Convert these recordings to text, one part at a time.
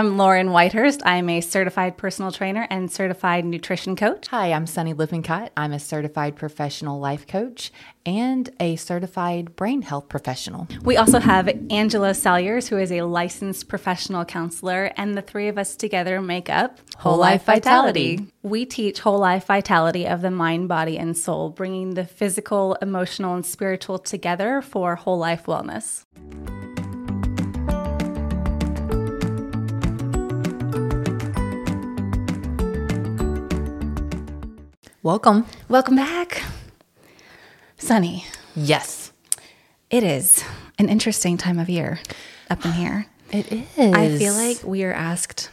I'm Lauren Whitehurst. I'm a certified personal trainer and certified nutrition coach. Hi, I'm Sunny Lippincott. I'm a certified professional life coach and a certified brain health professional. We also have Angela Salyers, who is a licensed professional counselor, and the three of us together make up Whole Life Vitality. We teach Whole Life Vitality of the mind, body, and soul, bringing the physical, emotional, and spiritual together for whole life wellness. Welcome. Welcome back. Sunny. Yes. It is an interesting time of year up in here. It is. I feel like we are asked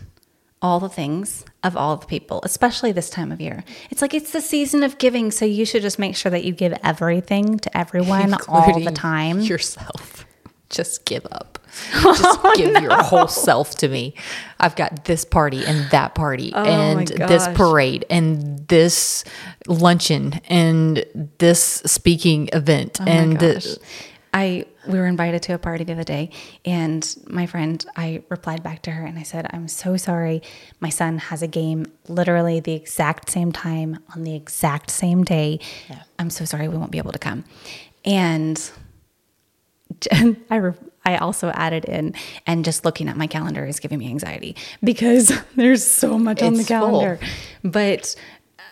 all the things of all the people, especially this time of year. It's like it's the season of giving, so you should just make sure that you give everything to everyone all the time. Yourself. Just give up. Just give your whole self to me. I've got this party and that party and this parade and this luncheon and this speaking event. We were invited to a party the other day, and my friend, I replied back to her and I said, I'm so sorry. My son has a game literally the exact same time on the exact same day. Yeah. I'm so sorry we won't be able to come. And I also added in, and just looking at my calendar is giving me anxiety because there's so much on the calendar. Full. But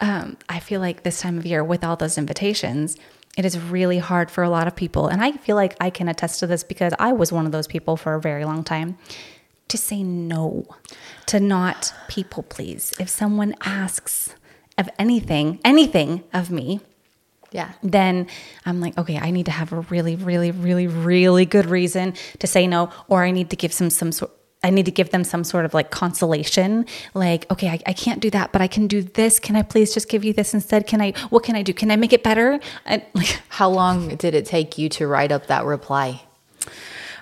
I feel like this time of year with all those invitations, it is really hard for a lot of people. And I feel like I can attest to this because I was one of those people for a very long time. To say no, to not people please. If someone asks of anything of me, yeah. Then I'm like, okay, I need to have a really, really, really, really good reason to say no, or I need to give them some sort of like consolation. Like, okay, I can't do that, but I can do this. Can I please just give you this instead? What can I do? Can I make it better? How long did it take you to write up that reply?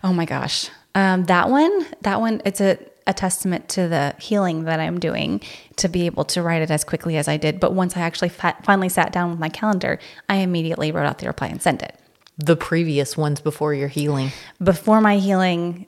Oh my gosh. That one, it's a testament to the healing that I'm doing to be able to write it as quickly as I did. But once I actually finally sat down with my calendar, I immediately wrote out the reply and sent it. The previous ones before your healing. Before my healing,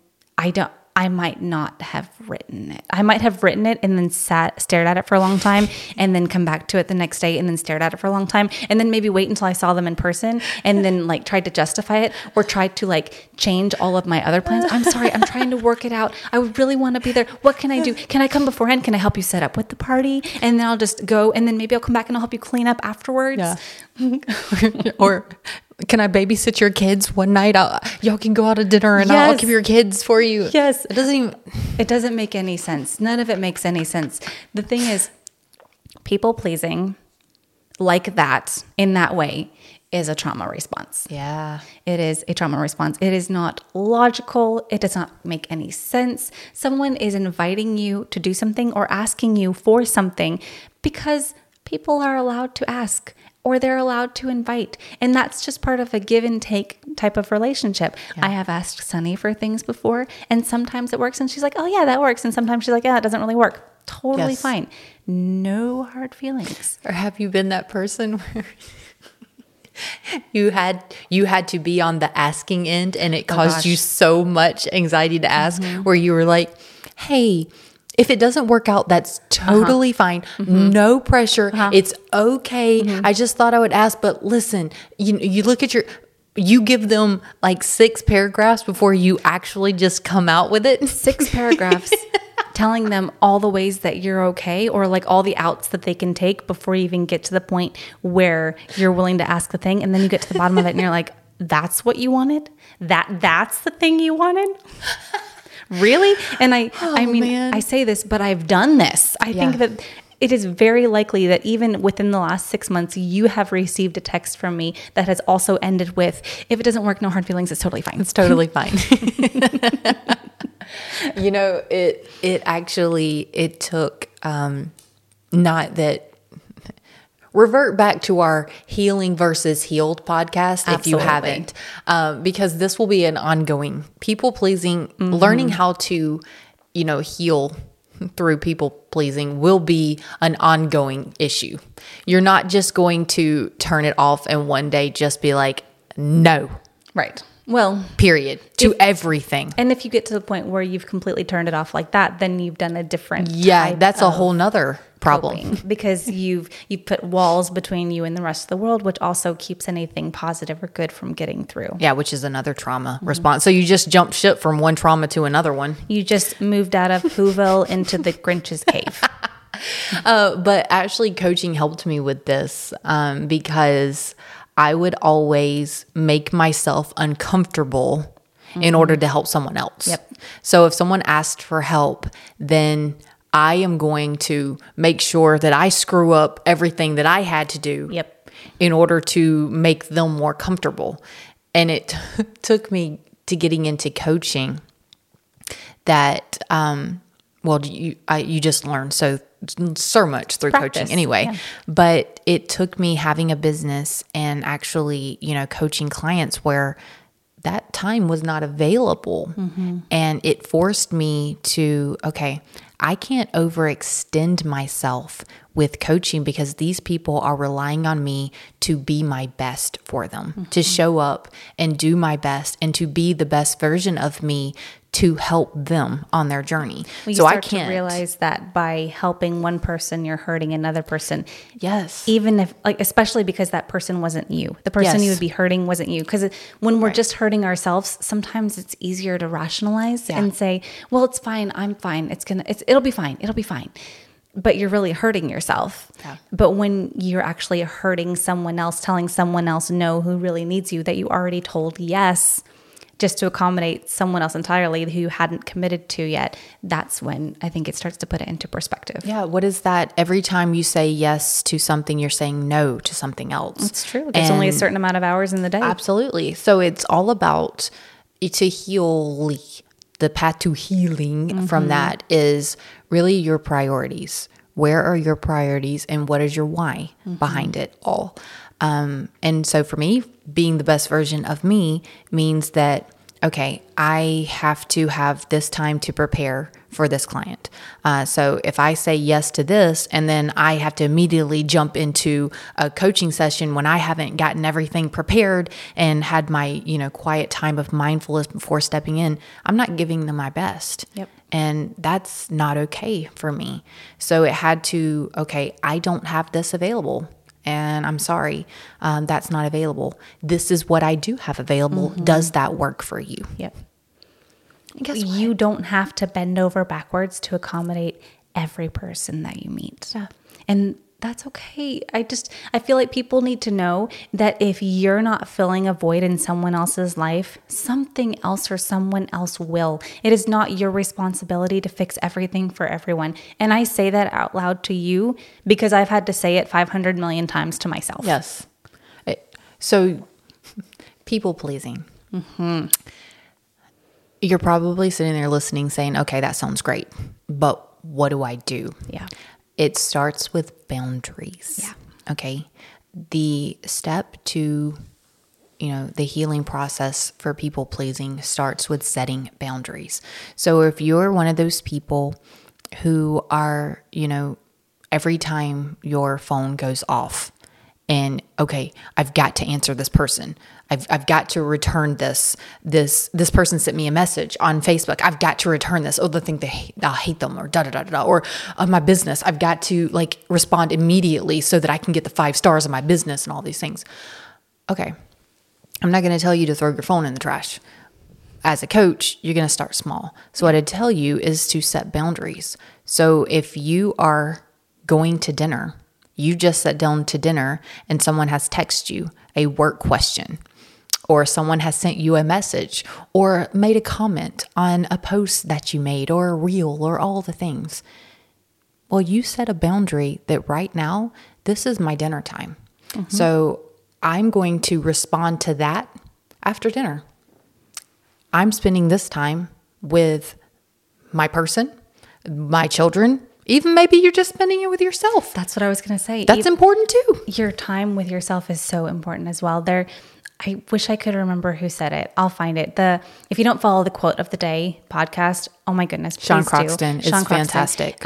I might not have written it. I might have written it and then stared at it for a long time and then come back to it the next day and then stared at it for a long time and then maybe wait until I saw them in person and then like tried to justify it or tried to like change all of my other plans. I'm sorry, I'm trying to work it out. I really want to be there. What can I do? Can I come beforehand? Can I help you set up with the party? And then I'll just go and then maybe I'll come back and I'll help you clean up afterwards. Yeah. Or can I babysit your kids one night? Y'all can go out to dinner and I'll keep your kids for you. Yes. It doesn't make any sense. None of it makes any sense. The thing is, people pleasing like that in that way is a trauma response. Yeah. It is a trauma response. It is not logical. It does not make any sense. Someone is inviting you to do something or asking you for something because people are allowed to ask. Or they're allowed to invite. And that's just part of a give and take type of relationship. Yeah. I have asked Sunny for things before, and sometimes it works, and she's like, oh yeah, that works. And sometimes she's like, yeah, it doesn't really work. Totally fine. No hard feelings. Or have you been that person where you had to be on the asking end and it caused you so much anxiety to ask, where you were like, hey, if it doesn't work out, that's totally fine. Mm-hmm. No pressure. It's okay. Mm-hmm. I just thought I would ask, but listen, you look at you give them like 6 paragraphs before you actually just come out with it. 6 paragraphs telling them all the ways that you're okay, or like all the outs that they can take before you even get to the point where you're willing to ask the thing. And then you get to the bottom of it and you're like, that's what you wanted? That's the thing you wanted? Really? And I mean, I say this, but I've done this. I think that it is very likely that even within the last 6 months, you have received a text from me that has also ended with, if it doesn't work, no hard feelings. It's totally fine. It's totally fine. You know, it actually took, not that revert back to our healing versus healed podcast. Absolutely. If you haven't, because this will be an ongoing people pleasing, learning how to, heal through people pleasing will be an ongoing issue. You're not just going to turn it off and one day just be like, no, right. Well, period, to everything. And if you get to the point where you've completely turned it off like that, then you've done a different. Yeah, that's a whole nother problem, because you put walls between you and the rest of the world, which also keeps anything positive or good from getting through. Yeah, which is another trauma response. So you just jumped ship from one trauma to another one. You just moved out of Whoville into the Grinch's cave. But actually coaching helped me with this, because I would always make myself uncomfortable in order to help someone else. Yep. So if someone asked for help, then I am going to make sure that I screw up everything that I had to do in order to make them more comfortable. And it took me to getting into coaching that, you just learn so much through practice, coaching anyway, but it took me having a business and actually, coaching clients where that time was not available. Mm-hmm. And it forced me to, I can't overextend myself with coaching, because these people are relying on me to be my best for them, to show up and do my best and to be the best version of me to help them on their journey. Well, so I can't realize that by helping one person, you're hurting another person. Yes. Even if, especially because that person wasn't you. The person you would be hurting wasn't you. Because when we're just hurting ourselves, sometimes it's easier to rationalize and say, well, it's fine. I'm fine. It'll be fine. It'll be fine. But you're really hurting yourself. Yeah. But when you're actually hurting someone else, telling someone else no, who really needs you, that you already told yes, just to accommodate someone else entirely who hadn't committed to yet, that's when I think it starts to put it into perspective. Yeah. What is that? Every time you say yes to something, you're saying no to something else. That's true. There's only a certain amount of hours in the day. Absolutely. So it's all about to heal. The path to healing from that is really your priorities. Where are your priorities and what is your why behind it all? And so for me, being the best version of me means that, I have to have this time to prepare for this client. So if I say yes to this, and then I have to immediately jump into a coaching session when I haven't gotten everything prepared and had my, quiet time of mindfulness before stepping in, I'm not giving them my best. Yep. And that's not okay for me. So it had to, I don't have this available. And I'm sorry, that's not available. This is what I do have available. Mm-hmm. Does that work for you? Yep. You don't have to bend over backwards to accommodate every person that you meet. Yeah. And that's okay. I feel like people need to know that if you're not filling a void in someone else's life, something else or someone else will. It is not your responsibility to fix everything for everyone. And I say that out loud to you because I've had to say it 500 million times to myself. Yes. So people pleasing. Mm-hmm. You're probably sitting there listening saying, that sounds great, but what do I do? Yeah. It starts with boundaries. Yeah. Okay. The step to, the healing process for people pleasing starts with setting boundaries. So if you're one of those people who are, every time your phone goes off and I've got to answer this person. I've got to return this person sent me a message on Facebook. I've got to return this. Oh, I hate them, or da, da, da, da, da. Or my business, I've got to respond immediately so that I can get the 5 stars of my business and all these things. Okay. I'm not going to tell you to throw your phone in the trash. As a coach, you're going to start small. So what I'd tell you is to set boundaries. So if you are going to dinner, you just sat down to dinner and someone has texted you a work question, or someone has sent you a message or made a comment on a post that you made or a reel or all the things. Well, you set a boundary that right now, this is my dinner time. Mm-hmm. So I'm going to respond to that after dinner. I'm spending this time with my person, my children. Even maybe you're just spending it with yourself. That's what I was going to say. That's important too. Your time with yourself is so important as well. I wish I could remember who said it. I'll find it. If you don't follow the Quote of the Day podcast, oh my goodness, please do. Sean Croxton is fantastic.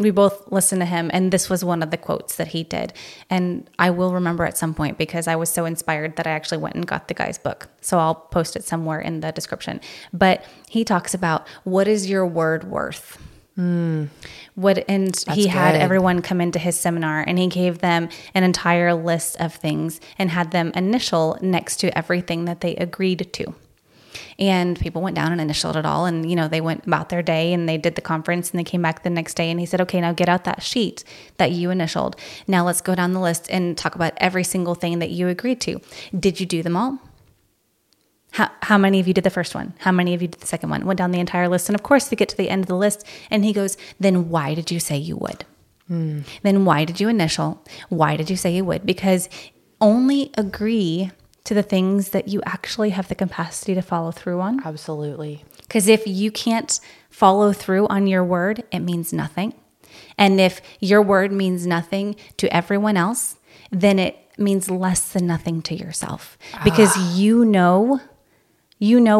we both listened to him, and this was one of the quotes that he did. And I will remember at some point because I was so inspired that I actually went and got the guy's book. So I'll post it somewhere in the description. But he talks about, what is your word worth? Mm. And that's he had good. Everyone come into his seminar, and he gave them an entire list of things and had them initial next to everything that they agreed to. And people went down and initialed it all. And, you know, they went about their day and they did the conference and they came back the next day and he said, okay, now get out that sheet that you initialed. Now let's go down the list and talk about every single thing that you agreed to. Did you do them all? How many of you did the first one? How many of you did the second one? Went down the entire list. And of course they get to the end of the list and he goes, then why did you say you would? Mm. Then why did you initial? Why did you say you would? Because only agree to the things that you actually have the capacity to follow through on. Absolutely. Because if you can't follow through on your word, it means nothing. And if your word means nothing to everyone else, then it means less than nothing to yourself. Because you know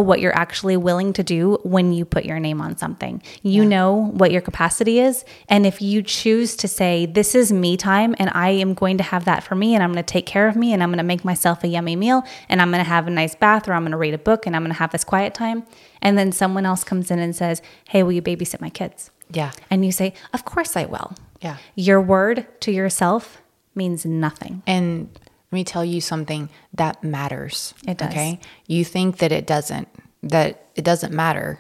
what you're actually willing to do when you put your name on something. You know what your capacity is. And if you choose to say, this is me time and I am going to have that for me and I'm going to take care of me and I'm going to make myself a yummy meal and I'm going to have a nice bath or I'm going to read a book and I'm going to have this quiet time. And then someone else comes in and says, hey, will you babysit my kids? Yeah. And you say, of course I will. Yeah. Your word to yourself means nothing. And let me tell you something that matters. It does. Okay. You think that it doesn't, matter,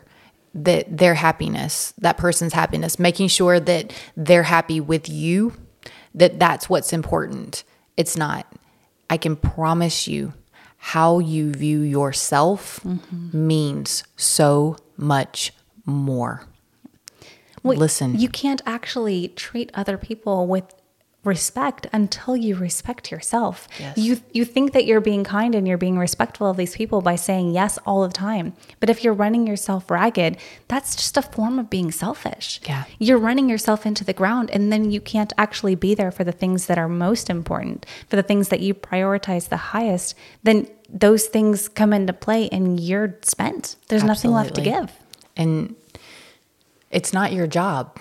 that their happiness, that person's happiness, making sure that they're happy with you, that's what's important. It's not. I can promise you how you view yourself means so much more. Well, listen, you can't actually treat other people with respect until you respect yourself. Yes. You think that you're being kind and you're being respectful of these people by saying yes all the time. But if you're running yourself ragged, that's just a form of being selfish. Yeah. You're running yourself into the ground, and then you can't actually be there for the things that are most important, for the things that you prioritize the highest. Then those things come into play and you're spent. There's nothing left to give. And it's not your job.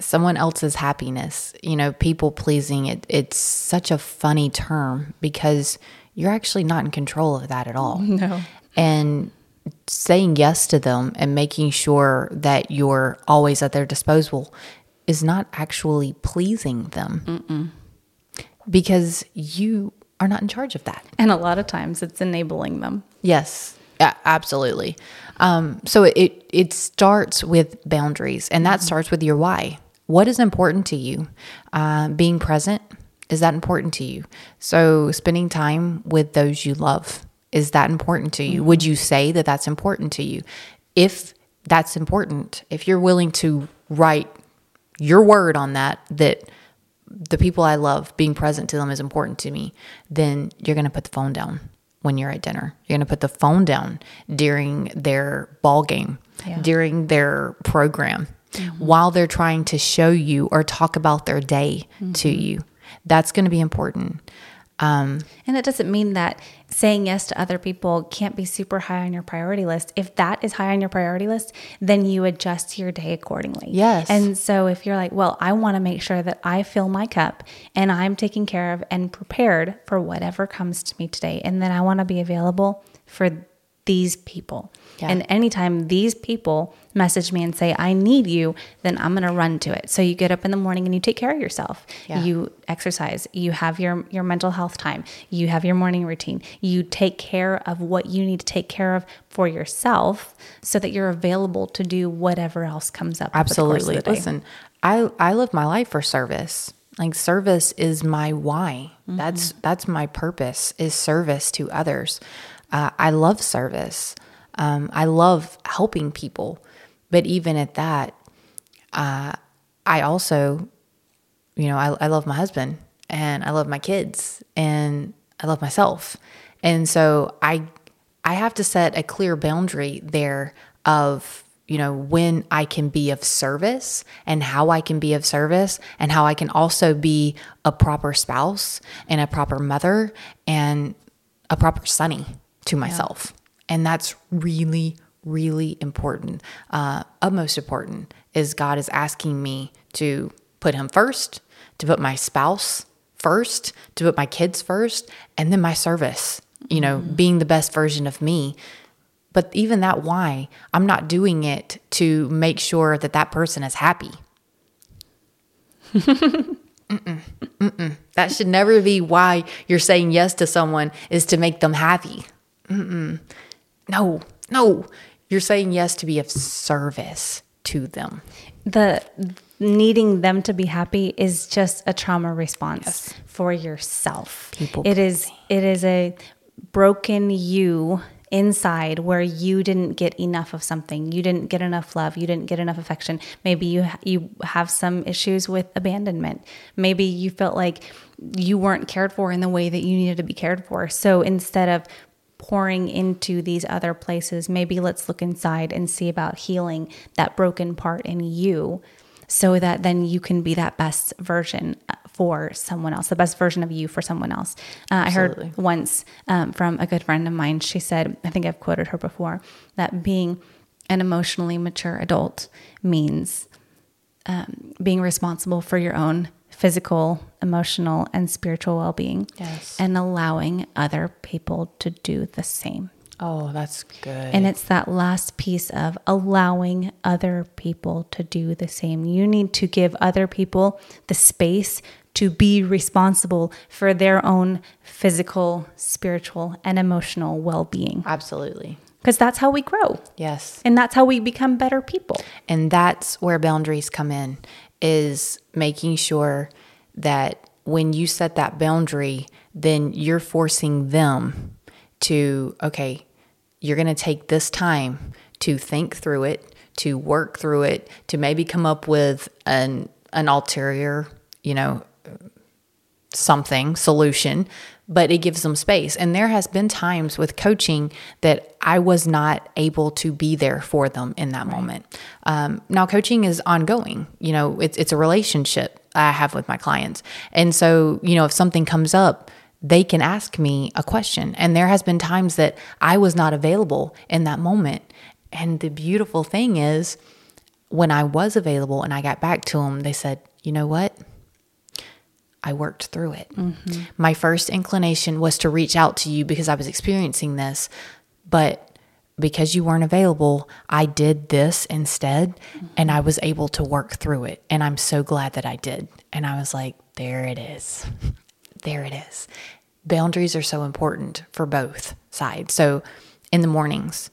Someone else's happiness, people pleasing, it's such a funny term because you're actually not in control of that at all. No. And saying yes to them and making sure that you're always at their disposal is not actually pleasing them. Mm-mm. Because you are not in charge of that. And a lot of times it's enabling them. Yes. Yeah, absolutely. So it starts with boundaries, and that starts with your why. What is important to you? Being present, is that important to you? So spending time with those you love, is that important to you? Mm-hmm. Would you say that that's important to you? If that's important, if you're willing to write your word on that the people I love, being present to them is important to me, then you're going to put the phone down. When you're at dinner, you're going to put the phone down during their ball game, during their program, while they're trying to show you or talk about their day to you. That's going to be important. And that doesn't mean that saying yes to other people can't be super high on your priority list. If that is high on your priority list, then you adjust your day accordingly. Yes. And so if you're like, well, I want to make sure that I fill my cup and I'm taken care of and prepared for whatever comes to me today. And then I want to be available for these people. Yeah. And anytime these people message me and say, I need you, then I'm going to run to it. So you get up in the morning and you take care of yourself. Yeah. You exercise, you have your mental health time, you have your morning routine, you take care of what you need to take care of for yourself so that you're available to do whatever else comes up. Absolutely. Listen, I live my life for service. Like, service is my why. Mm-hmm. That's my purpose, is service to others. I love service. I love helping people. But even at that, I also, I love my husband and I love my kids and I love myself. And so I have to set a clear boundary there of, when I can be of service and how I can be of service and how I can also be a proper spouse and a proper mother and a proper Sunny to myself. Yeah. And that's really, really important, utmost important, is God is asking me to put him first, to put my spouse first, to put my kids first, and then my service, you know, being the best version of me. But even that why, I'm not doing it to make sure that that person is happy. That should never be why you're saying yes to someone, is to make them happy. No. You're saying yes to be of service to them. The needing them to be happy is just a trauma response for yourself. It is a broken you inside where you didn't get enough of something. You didn't get enough love. You didn't get enough affection. Maybe you have some issues with abandonment. Maybe you felt like you weren't cared for in the way that you needed to be cared for. So instead of pouring into these other places, maybe let's look inside and see about healing that broken part in you, so that then you can be that best version for someone else, the best version of you for someone else. I heard once from a good friend of mine, she said, I think I've quoted her before, that being an emotionally mature adult means being responsible for your own physical, emotional, and spiritual well-being, and allowing other people to do the same. Oh, that's good. And it's that last piece of allowing other people to do the same. You need to give other people the space to be responsible for their own physical, spiritual, and emotional well-being. Absolutely. Because that's how we grow. Yes. And that's how we become better people. And that's where boundaries come in, is making sure that when you set that boundary, then you're forcing them to, okay, you're going to take this time to think through it, to work through it, to maybe come up with an ulterior, you know, something, solution, but it gives them space. And there has been times with coaching that I was not able to be there for them in that moment. Now coaching is ongoing, you know, it's a relationship I have with my clients. And so, you know, if something comes up, they can ask me a question. And there has been times that I was not available in that moment. And the beautiful thing is, when I was available and I got back to them, they said, you know what? I worked through it. Mm-hmm. My first inclination was to reach out to you because I was experiencing this, but because you weren't available, I did this instead, and I was able to work through it. And I'm so glad that I did. And I was like, there it is. There it is. Boundaries are so important for both sides. So in the mornings,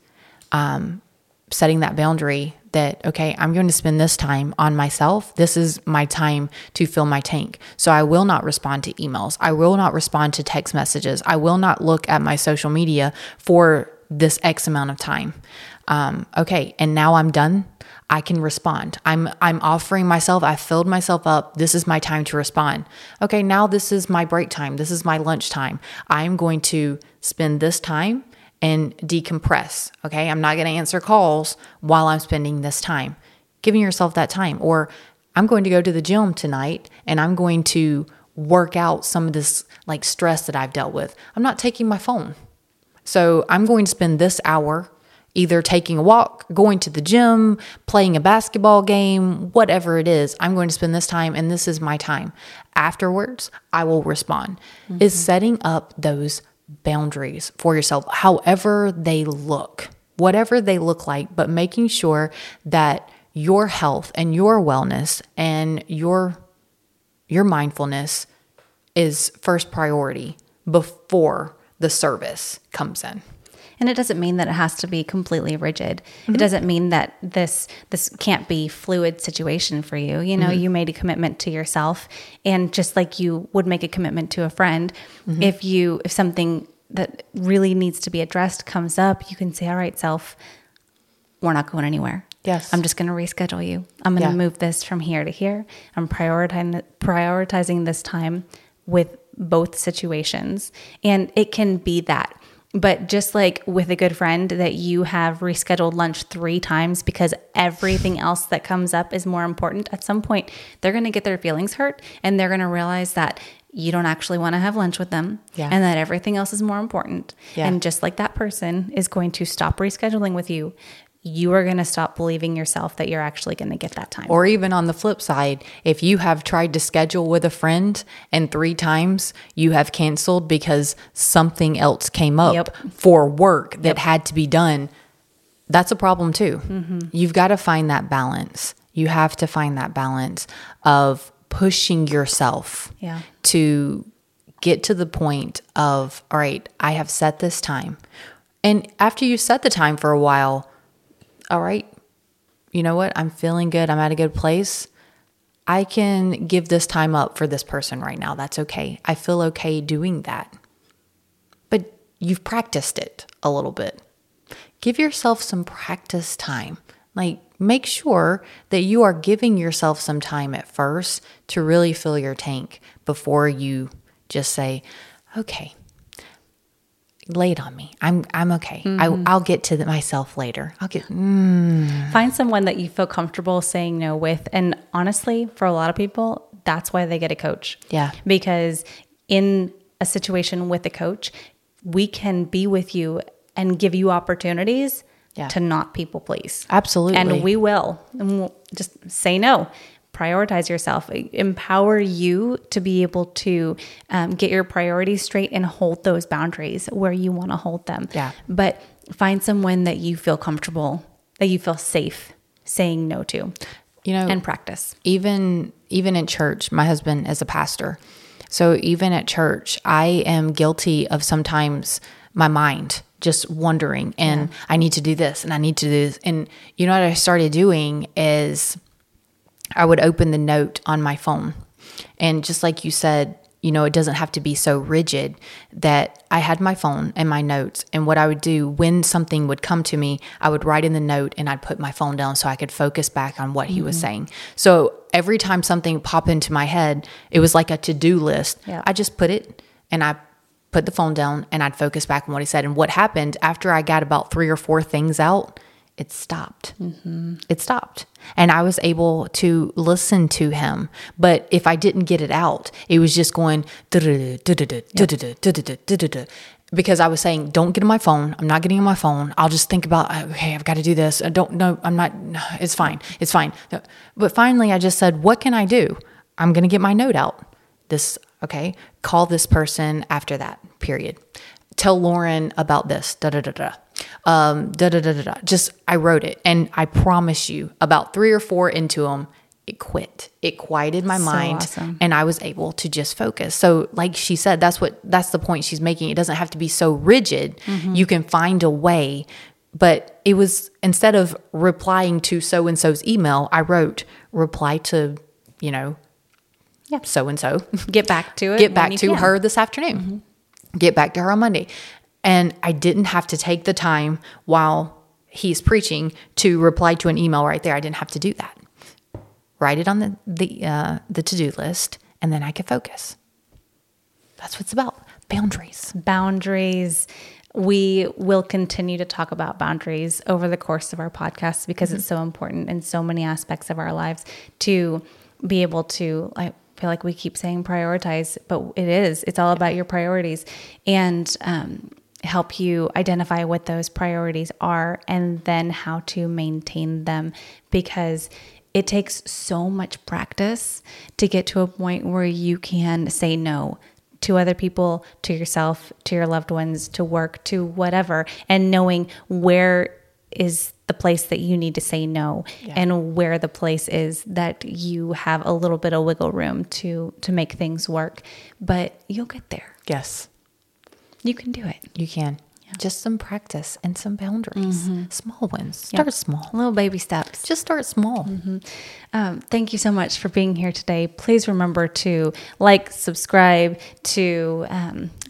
setting that boundary that, okay, I'm going to spend this time on myself. This is my time to fill my tank. So I will not respond to emails. I will not respond to text messages. I will not look at my social media for this X amount of time. Okay. And now I'm done. I can respond. I'm offering myself. I filled myself up. This is my time to respond. Okay. Now this is my break time. This is my lunch time. I'm going to spend this time and decompress. Okay. I'm not going to answer calls while I'm spending this time, giving yourself that time. Or I'm going to go to the gym tonight and I'm going to work out some of this like stress that I've dealt with. I'm not taking my phone. So I'm going to spend this hour either taking a walk, going to the gym, playing a basketball game, whatever it is. I'm going to spend this time, and this is my time. Afterwards, I will respond. Mm-hmm. Is setting up those boundaries for yourself, however they look, whatever they look like, but making sure that your health and your wellness and your mindfulness is first priority before the service comes in. And it doesn't mean that it has to be completely rigid. Mm-hmm. It doesn't mean that this can't be fluid situation for you. You know, you made a commitment to yourself, and just like you would make a commitment to a friend, if something that really needs to be addressed comes up, you can say, all right, self, we're not going anywhere. Yes. I'm just going to reschedule you. I'm going to move this from here to here. I'm prioritizing this time with both situations. And it can be that. But just like with a good friend that you have rescheduled lunch 3 times because everything else that comes up is more important, at some point, they're going to get their feelings hurt and they're going to realize that you don't actually want to have lunch with them, and that everything else is more important. Yeah. And just like that person is going to stop rescheduling with you, you are going to stop believing yourself that you're actually going to get that time. Or even on the flip side, if you have tried to schedule with a friend and 3 times you have canceled because something else came up for work that had to be done, that's a problem too. Mm-hmm. You've got to find that balance. You have to find that balance of pushing yourself to get to the point of, all right, I have set this time. And after you set the time for a while, all right, you know what? I'm feeling good. I'm at a good place. I can give this time up for this person right now. That's okay. I feel okay doing that. But you've practiced it a little bit. Give yourself some practice time. Like, make sure that you are giving yourself some time at first to really fill your tank before you just say, okay, lay it on me. I'm okay. Mm-hmm. I'll get to myself later. Find someone that you feel comfortable saying no with. And honestly, for a lot of people, that's why they get a coach. Yeah. Because in a situation with a coach, we can be with you and give you opportunities to not people please. Absolutely. And we will. And we'll just say no. Prioritize yourself, empower you to be able to get your priorities straight and hold those boundaries where you want to hold them. Yeah. But find someone that you feel comfortable, that you feel safe saying no to, you know, and practice. Even in church, my husband is a pastor. So even at church, I am guilty of sometimes my mind just wondering, and I need to do this and I need to do this. And you know what I started doing is I would open the note on my phone. And just like you said, you know, it doesn't have to be so rigid, that I had my phone and my notes. And what I would do when something would come to me, I would write in the note and I'd put my phone down so I could focus back on what he was saying. So every time something popped into my head, it was like a to-do list. Yeah. I just put it and I put the phone down and I'd focus back on what he said. And what happened after I got about 3 or 4 things out, it stopped. Mm-hmm. It stopped. And I was able to listen to him. But if I didn't get it out, it was just going, because I was saying, don't get on my phone. I'm not getting on my phone. I'll just think about, okay, I've got to do this. I don't know. I'm not, it's fine. It's fine. But finally I just said, what can I do? I'm going to get my note out. This, okay. Call this person after that period. Tell Lauren about this. Just, I wrote it, and I promise you about 3 or 4 into them, it quit. It quieted my mind, awesome. And I was able to just focus. So like she said, that's the point she's making. It doesn't have to be so rigid. Mm-hmm. You can find a way, but it was, instead of replying to so-and-so's email, I wrote reply to, you know, so-and-so, get back to it, get back to her this afternoon, get back to her on Monday. And I didn't have to take the time while he's preaching to reply to an email right there. I didn't have to do that. Write it on the to-do list, and then I could focus. That's what it's about. Boundaries. Boundaries. We will continue to talk about boundaries over the course of our podcast because it's so important in so many aspects of our lives to be able to, I feel like we keep saying prioritize, but it's all about your priorities. And, help you identify what those priorities are and then how to maintain them, because it takes so much practice to get to a point where you can say no to other people, to yourself, to your loved ones, to work, to whatever, and knowing where is the place that you need to say no and where the place is that you have a little bit of wiggle room to make things work. But you'll get there. Yes. You can do it. You can. Yeah. Just some practice and some boundaries. Mm-hmm. Small ones. Start small. Little baby steps. Just start small. Mm-hmm. Thank you so much for being here today. Please remember to like, subscribe, to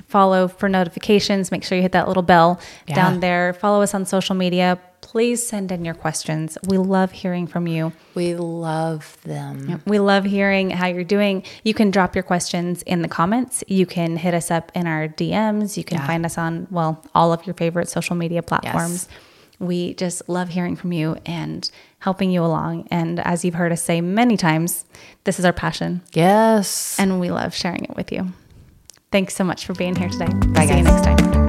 follow for notifications. Make sure you hit that little bell down there. Follow us on social media. Please send in your questions. We love hearing from you. We love them. Yep. We love hearing how you're doing. You can drop your questions in the comments. You can hit us up in our DMs. You can find us on all of your favorite social media platforms. Yes. We just love hearing from you and helping you along. And as you've heard us say many times, this is our passion. Yes. And we love sharing it with you. Thanks so much for being here today. Bye, guys. See you next time.